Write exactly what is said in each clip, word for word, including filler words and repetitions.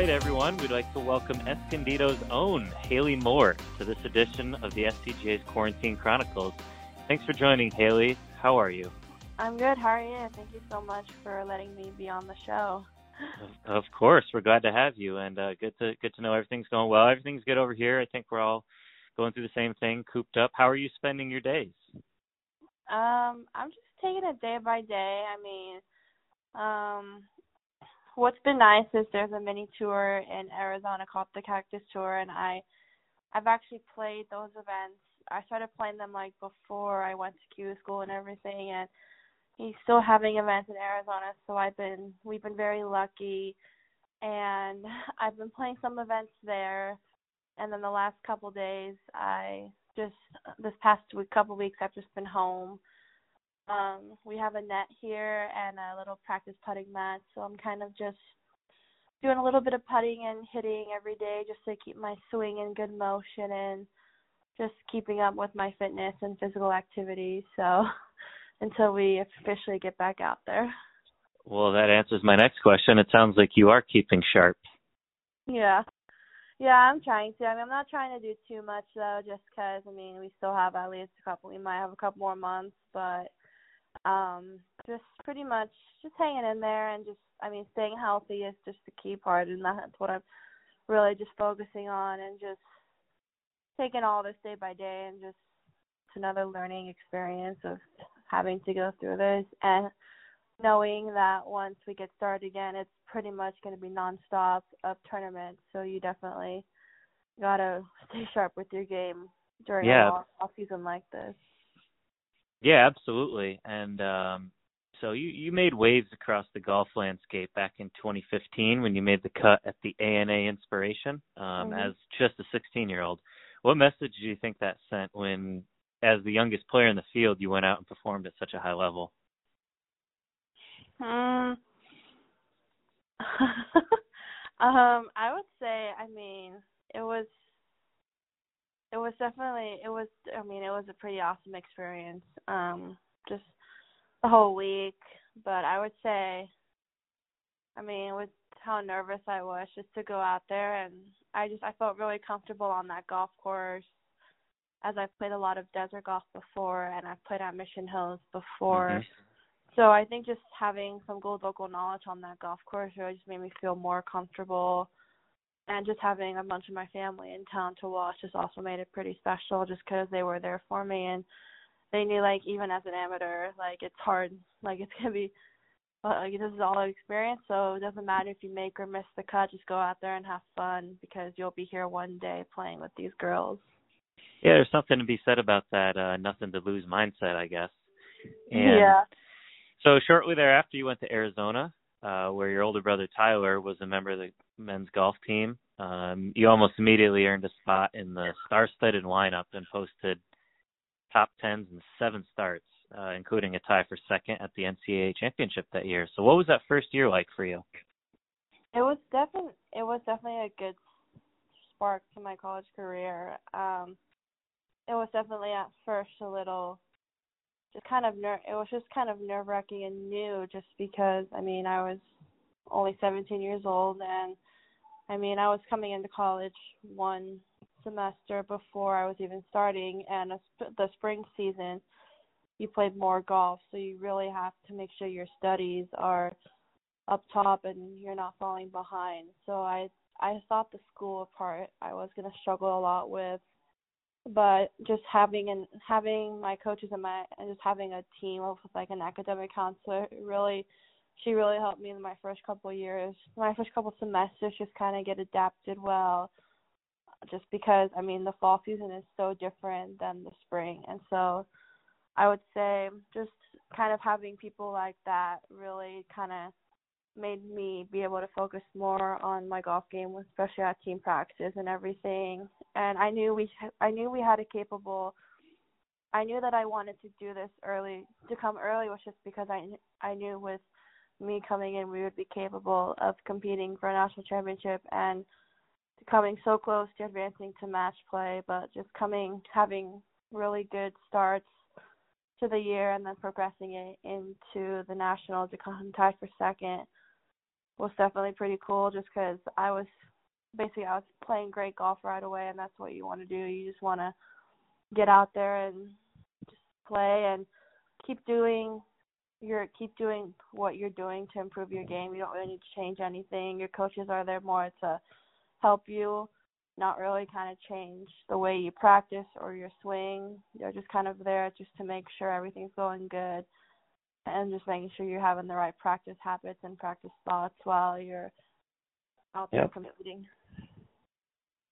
right, everyone, we'd like to welcome Escondido's own Haley Moore to this edition of the S T G A's Quarantine Chronicles. Thanks for joining, Haley. How are you? I'm good. How are you? Thank you so much for letting me be on the show. Of course. We're glad to have you, and uh, good to good to know everything's going well. Everything's good over here. I think we're all going through the same thing, cooped up. How are you spending your days? Um, I'm just taking it day by day. I mean, um, what's been nice is there's a mini tour in Arizona called the Cactus Tour, and I, I've actually played those events. I started playing them like before I went to Q School and everything, and he's still having events in Arizona, so I've been we've been very lucky, and I've been playing some events there. And then the last couple of days, I just this past week, couple weeks, I've just been home. Um, we have a net here and a little practice putting mat, so I'm kind of just doing a little bit of putting and hitting every day just to keep my swing in good motion and just keeping up with my fitness and physical activity. So until we officially get back out there. Well, that answers my next question. It sounds like you are keeping sharp. Yeah. Yeah, I'm trying to. I mean, I'm not trying to do too much, though, just because, I mean, we still have at least a couple. We might have a couple more months, but um, just pretty much just hanging in there and just, I mean, staying healthy is just the key part, and that's what I'm really just focusing on and just taking all this day by day, and just it's another learning experience of having to go through this and knowing that once we get started again, it's pretty much going to be nonstop of tournaments. So you definitely got to stay sharp with your game during yeah. a off season like this. Yeah, absolutely. And um, so you, you made waves across the golf landscape back in twenty fifteen when you made the cut at the A N A Inspiration um, mm-hmm. as just a sixteen-year-old. What message do you think that sent when, as the youngest player in the field, you went out and performed at such a high level? Um, um, I would say, I mean, it was, it was definitely, it was, I mean, it was a pretty awesome experience, um, just the whole week, but I would say, I mean, with how nervous I was just to go out there, and I just, I felt really comfortable on that golf course, as I've played a lot of desert golf before, and I've played at Mission Hills before, mm-hmm. So I think just having some gold local knowledge on that golf course really just made me feel more comfortable, and just having a bunch of my family in town to watch just also made it pretty special just because they were there for me, and they knew, like, even as an amateur, like, it's hard, like, it's going to be, like, this is all I've experienced, so it doesn't matter if you make or miss the cut, just go out there and have fun because you'll be here one day playing with these girls. Yeah, there's something to be said about that uh, nothing to lose mindset, I guess. And yeah. So shortly thereafter, you went to Arizona, uh, where your older brother Tyler was a member of the men's golf team. Um, you almost immediately earned a spot in the star-studded lineup and posted top tens and seven starts, uh, including a tie for second at the N C A A championship that year. So what was that first year like for you? It was definitely it was definitely a good spark to my college career. Um, it was definitely at first a little. Just kind of ner- it was just kind of nerve-wracking and new just because, I mean, I was only seventeen years old, and, I mean, I was coming into college one semester before I was even starting, and a sp- the spring season, you played more golf, so you really have to make sure your studies are up top and you're not falling behind. So I, I thought the school part I was going to struggle a lot with. But just having and having my coaches and my and just having a team with like an academic counselor, really, she really helped me in my first couple of years, my first couple of semesters, just kind of get adapted well. Just because, I mean, the fall season is so different than the spring, and so I would say just kind of having people like that really kind of made me be able to focus more on my golf game, especially at team practices and everything. And I knew we, I knew we had a capable. I knew that I wanted to do this early, to come early, was just because I, I knew with me coming in, we would be capable of competing for a national championship and coming so close to advancing to match play. But just coming, having really good starts to the year, and then progressing it into the nationals to come tied for second was definitely pretty cool, just because I was basically I was playing great golf right away, and that's what you want to do. You just want to get out there and just play and keep doing your keep doing what you're doing to improve your game. You don't really need to change anything. Your coaches are there more to help you, not really kind of change the way you practice or your swing. They're just kind of there just to make sure everything's going good and just making sure you're having the right practice habits and practice thoughts while you're out there yep. competing.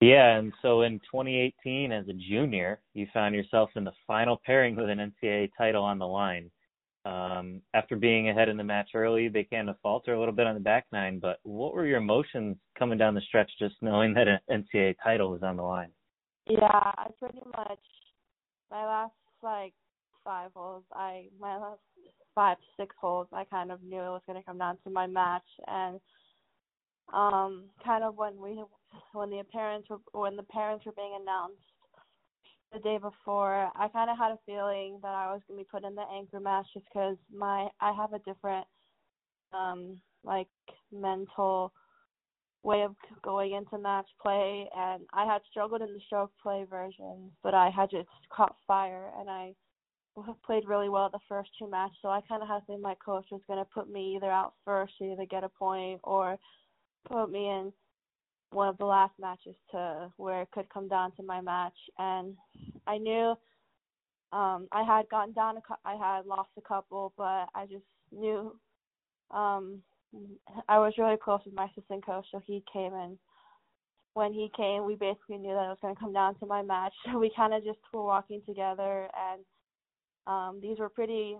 Yeah, and so in twenty eighteen, as a junior, you found yourself in the final pairing with an N C double A title on the line. Um, after being ahead in the match early, they began to falter a little bit on the back nine, but what were your emotions coming down the stretch just knowing that an N C double A title was on the line? Yeah, I pretty much, my last, like, five holes, I my last five, six holes, I kind of knew it was going to come down to my match, and um, kind of when we, when the parents were, when the parents were being announced, the day before, I kind of had a feeling that I was going to be put in the anchor match just because my I have a different um like mental way of going into match play, and I had struggled in the stroke play version, but I had just caught fire and I played really well the first two matches. So I kind of had to think my coach was going to put me either out first to either get a point or put me in one of the last matches to where it could come down to my match. And I knew um, I had gotten down, a cu- I had lost a couple, but I just knew um, I was really close with my assistant coach, so he came, and when he came, we basically knew that it was going to come down to my match. So we kind of just were walking together, and um, these were pretty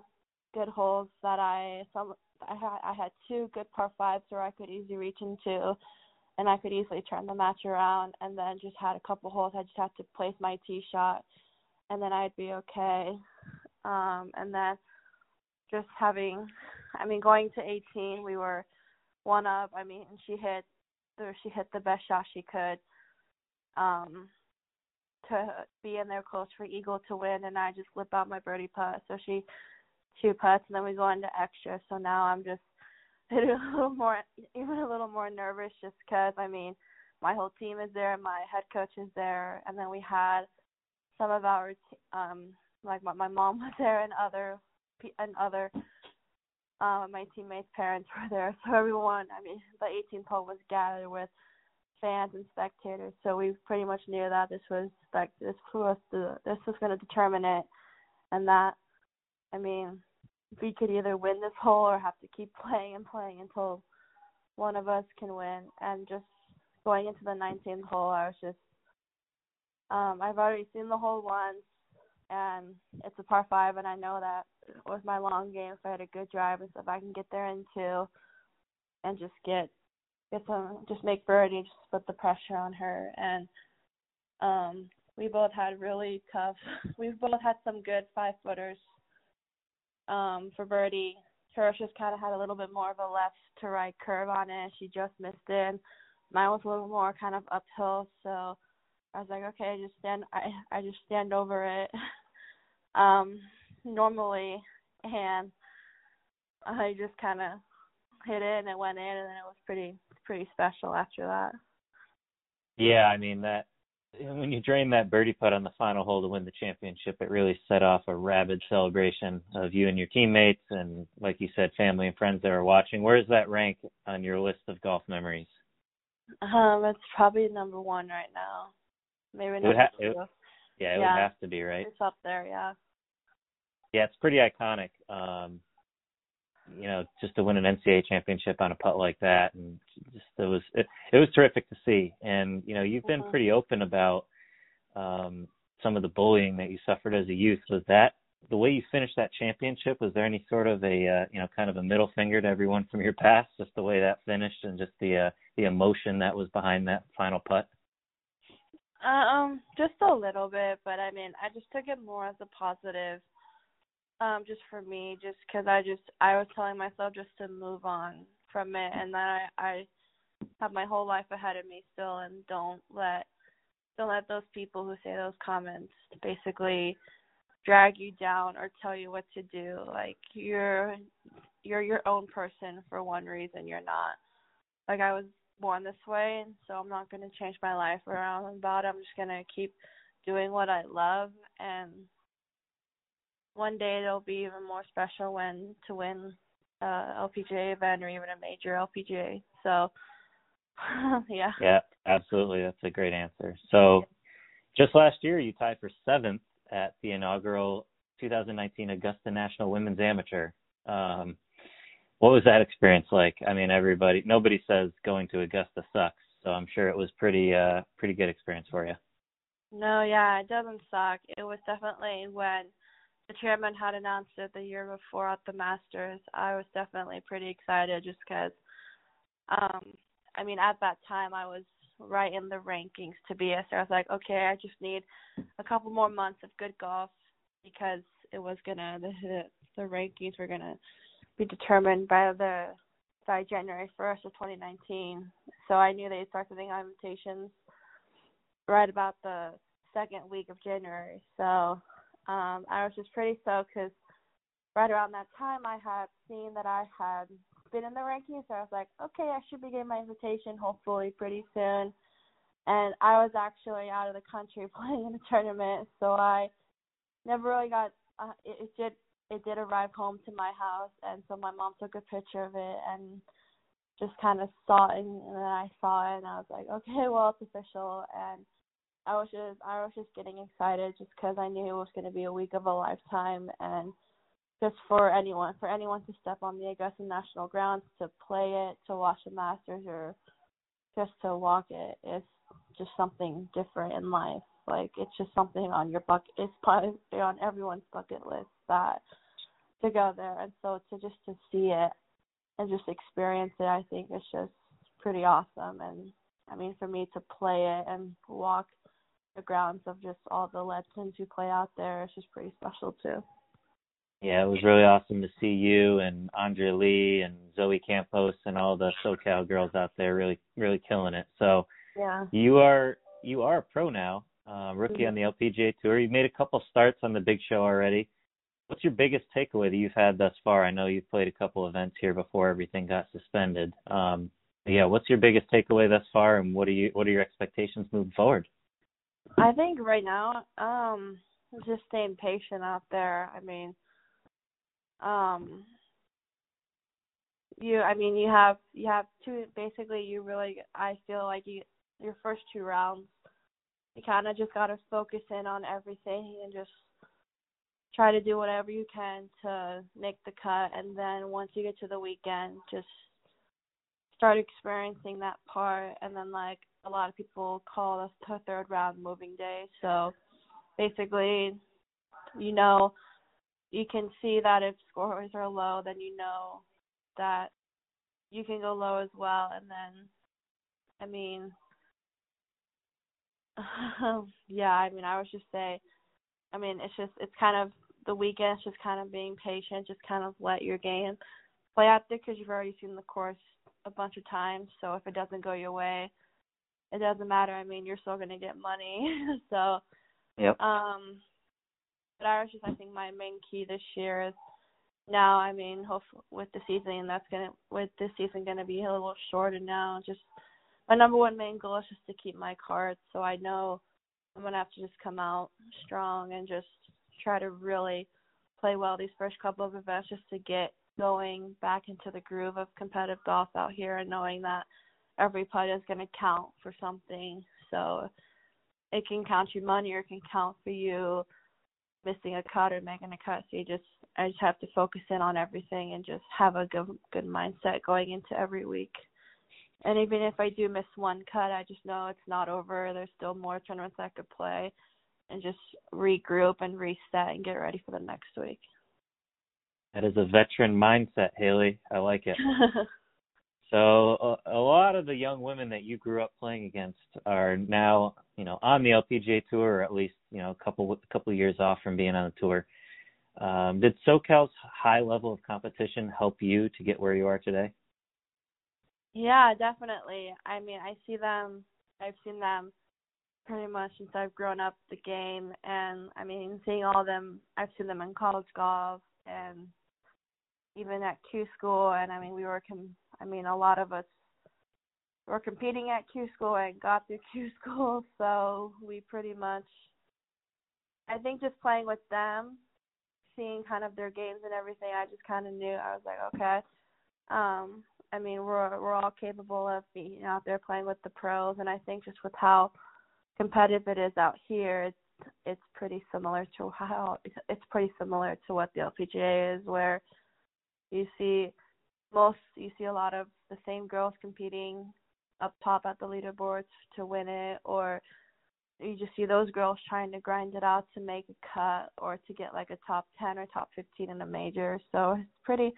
good holes that I, some, I, had, I had two good par fives where I could easily reach into, and I could easily turn the match around, and then just had a couple holes. I just had to place my tee shot, and then I'd be okay. Um, and then just having, I mean, going to eighteen, we were one up. I mean, she hit, she hit the best shot she could um, to be in there close for eagle to win, and I just lip out my birdie putt. So she two putts, and then we go into extra. So now I'm just a little more, even a little more nervous just because, I mean, my whole team is there, my head coach is there, and then we had some of our, um, like my, my mom was there and other, and other, uh, my teammates' parents were there. So everyone, I mean, the eighteenth hole was gathered with fans and spectators. So we pretty much knew that this was like this was the, this was going to determine it, and that, I mean, we could either win this hole or have to keep playing and playing until one of us can win. And just going into the nineteenth hole, I was just um, I've already seen the hole once, and it's a par five, and I know that with my long game, if I had a good drive and stuff, I can get there in two and just get get some, just make birdie, just put the pressure on her. And um, we both had really tough. We both had some good five footers. Um, for birdie, hers just kind of had a little bit more of a left to right curve on it. She just missed it. Mine was a little more kind of uphill, so I was like, okay, just stand. I I just stand over it um, normally, and I just kind of hit it and it went in, and then it was pretty pretty special after that. Yeah, I mean that. When you drain that birdie putt on the final hole to win the championship, it really set off a rabid celebration of you and your teammates and, like you said, family and friends that were watching. Where does that rank on your list of golf memories? Um, it's probably number one right now. Maybe number ha- two. It, yeah, it yeah. would have to be, right? It's up there, yeah. Yeah, it's pretty iconic. Um, you know, just to win an N C double A championship on a putt like that, and just it was it, it was terrific to see. And you know, you've been mm-hmm. pretty open about um, some of the bullying that you suffered as a youth. Was that the way you finished that championship? Was there any sort of a uh, you know kind of a middle finger to everyone from your past, just the way that finished and just the uh, the emotion that was behind that final putt? Um, just a little bit, but I mean, I just took it more as a positive. Um, just for me, just because I just I was telling myself just to move on from it, and that I, I have my whole life ahead of me still, and don't let don't let those people who say those comments basically drag you down or tell you what to do. Like you're you're your own person for one reason. You're not like I was born this way, and so I'm not going to change my life around about it. I'm just going to keep doing what I love, and one day it'll be even more special when to win uh L P G A event or even a major L P G A. So yeah. Yeah, absolutely. That's a great answer. So just last year you tied for seventh at the inaugural twenty nineteen Augusta National Women's Amateur. Um, what was that experience like? I mean, everybody, nobody says going to Augusta sucks. So I'm sure it was pretty, uh, pretty good experience for you. No, yeah, it doesn't suck. It was definitely when the chairman had announced it the year before at the Masters, I was definitely pretty excited just because, um, I mean, at that time I was right in the rankings to be a, so I was like, okay, I just need a couple more months of good golf because it was gonna the the rankings were gonna be determined by the by January first of twenty nineteen. So I knew they'd start sending out invitations right about the second week of January. So um, I was just pretty stoked because right around that time I had seen that I had been in the rankings, so I was like, okay, I should be getting my invitation hopefully pretty soon. And I was actually out of the country playing in a tournament, so I never really got. Uh, it, it did. It did arrive home to my house, and so my mom took a picture of it and just kind of saw it. And then I saw it, and I was like, okay, well, it's official. And I was just, I was just getting excited, just because I knew it was going to be a week of a lifetime, and just for anyone, for anyone to step on the Augusta National grounds, to play it, to watch the Masters, or just to walk it, it's just something different in life. Like, it's just something on your bucket, it's probably on everyone's bucket list that to go there. And so to just to see it and just experience it, I think it's just pretty awesome. And I mean, for me to play it and walk the grounds of just all the legends who play out there, it's just pretty special too. Yeah, it was really awesome to see you and Andre Lee and Zoe Campos and all the SoCal girls out there really, really killing it. So yeah, you are, you are a pro now. Uh, rookie on the L P G A Tour. You've made a couple starts on the Big Show already. What's your biggest takeaway that you've had thus far? I know you've played a couple events here before everything got suspended. Um, yeah, what's your biggest takeaway thus far, and what are you? What are your expectations moving forward? I think right now, um, just staying patient out there. I mean, um, you. I mean, you have you have two. Basically, you really. I feel like you your first two rounds, you kind of just got to focus in on everything and just try to do whatever you can to make the cut. And then once you get to the weekend, just start experiencing that part. And then, like, a lot of people call us the third round moving day. So basically, you know, you can see that if scores are low, then you know that you can go low as well. And then, I mean, yeah, I mean, I would just say, I mean, it's just, it's kind of the weekend, it's just kind of being patient, just kind of let your game play out there because you've already seen the course a bunch of times. So if it doesn't go your way, it doesn't matter. I mean, you're still going to get money. So, yep. Um, but I was just, I think my main key this year is now, I mean, hopefully with the season, that's going to, with this season going to be a little shorter now, just, my number one main goal is just to keep my cards, so I know I'm going to have to just come out strong and just try to really play well these first couple of events just to get going back into the groove of competitive golf out here and knowing that every putt is going to count for something. So it can count you money or it can count for you missing a cut or making a cut. So you just, I just have to focus in on everything and just have a good, good mindset going into every week. And even if I do miss one cut, I just know it's not over. There's still more tournaments I could play and just regroup and reset and get ready for the next week. That is a veteran mindset, Haley. I like it. So a, a lot of the young women that you grew up playing against are now, you know, on the L P G A Tour, or at least, you know, a couple, a couple years off from being on the tour. Um, did SoCal's high level of competition help you to get where you are today? Yeah, definitely. I mean, I see them, I've seen them pretty much since I've grown up the game. And I mean, seeing all of them, I've seen them in college golf and even at Q School. And I mean, we were, com- I mean, a lot of us we're competing at Q School and got through Q School, so we pretty much, I think just playing with them, seeing kind of their games and everything, I just kind of knew. I was like, okay, um, I mean, we're we're all capable of being out there playing with the pros, and I think just with how competitive it is out here, it's it's pretty similar to how it's pretty similar to what the L P G A is, where you see most you see a lot of the same girls competing up top at the leaderboards to win it, or you just see those girls trying to grind it out to make a cut or to get like a top ten or top fifteen in a major. So it's pretty,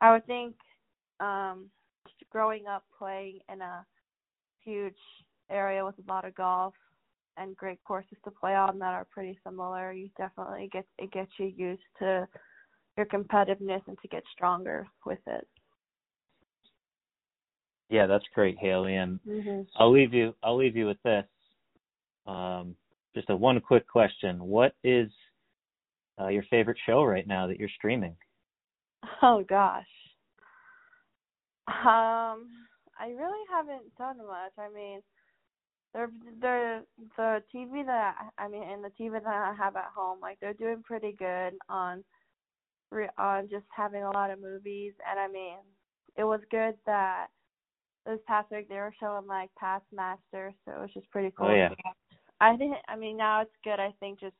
I would think, um, growing up playing in a huge area with a lot of golf and great courses to play on that are pretty similar, you definitely get, it gets you used to your competitiveness and to get stronger with it. Yeah, that's great, Haley. And mm-hmm. I'll leave you, I'll leave you with this. Um, just a one quick question. What is uh, your favorite show right now that you're streaming? Oh, gosh. Um, I really haven't done much. I mean, they're, they're, the T V that, I mean, and the T V that I have at home, like, they're doing pretty good on, on just having a lot of movies. And, I mean, it was good that this past week they were showing, like, past masters, so it was just pretty cool. Oh, yeah. I think, I mean, now it's good. I think just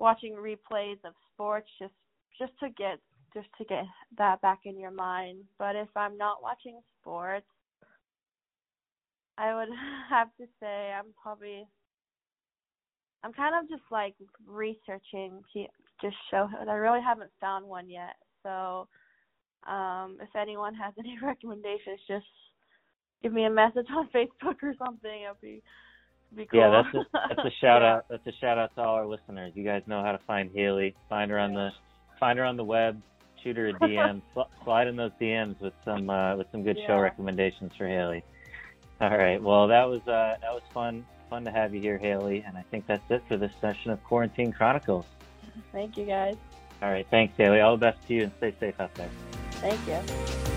watching replays of sports just, just to get just to get that back in your mind. But if I'm not watching sports, I would have to say I'm probably I'm kind of just like researching just show. I really haven't found one yet. So um, if anyone has any recommendations, just give me a message on Facebook or something. It'll be Cool. Yeah, that's a, that's a shout yeah. out. That's a shout out to all our listeners. You guys know how to find Haley. Find her on the, find her on the web. Shoot her a D M. Slide in those D Ms with some uh, with some good yeah. show recommendations for Haley. All right. Well, that was uh, that was fun. Fun to have you here, Haley. And I think that's it for this session of Quarantine Chronicles. Thank you, guys. All right. Thanks, Haley. All the best to you, and stay safe out there. Thank you.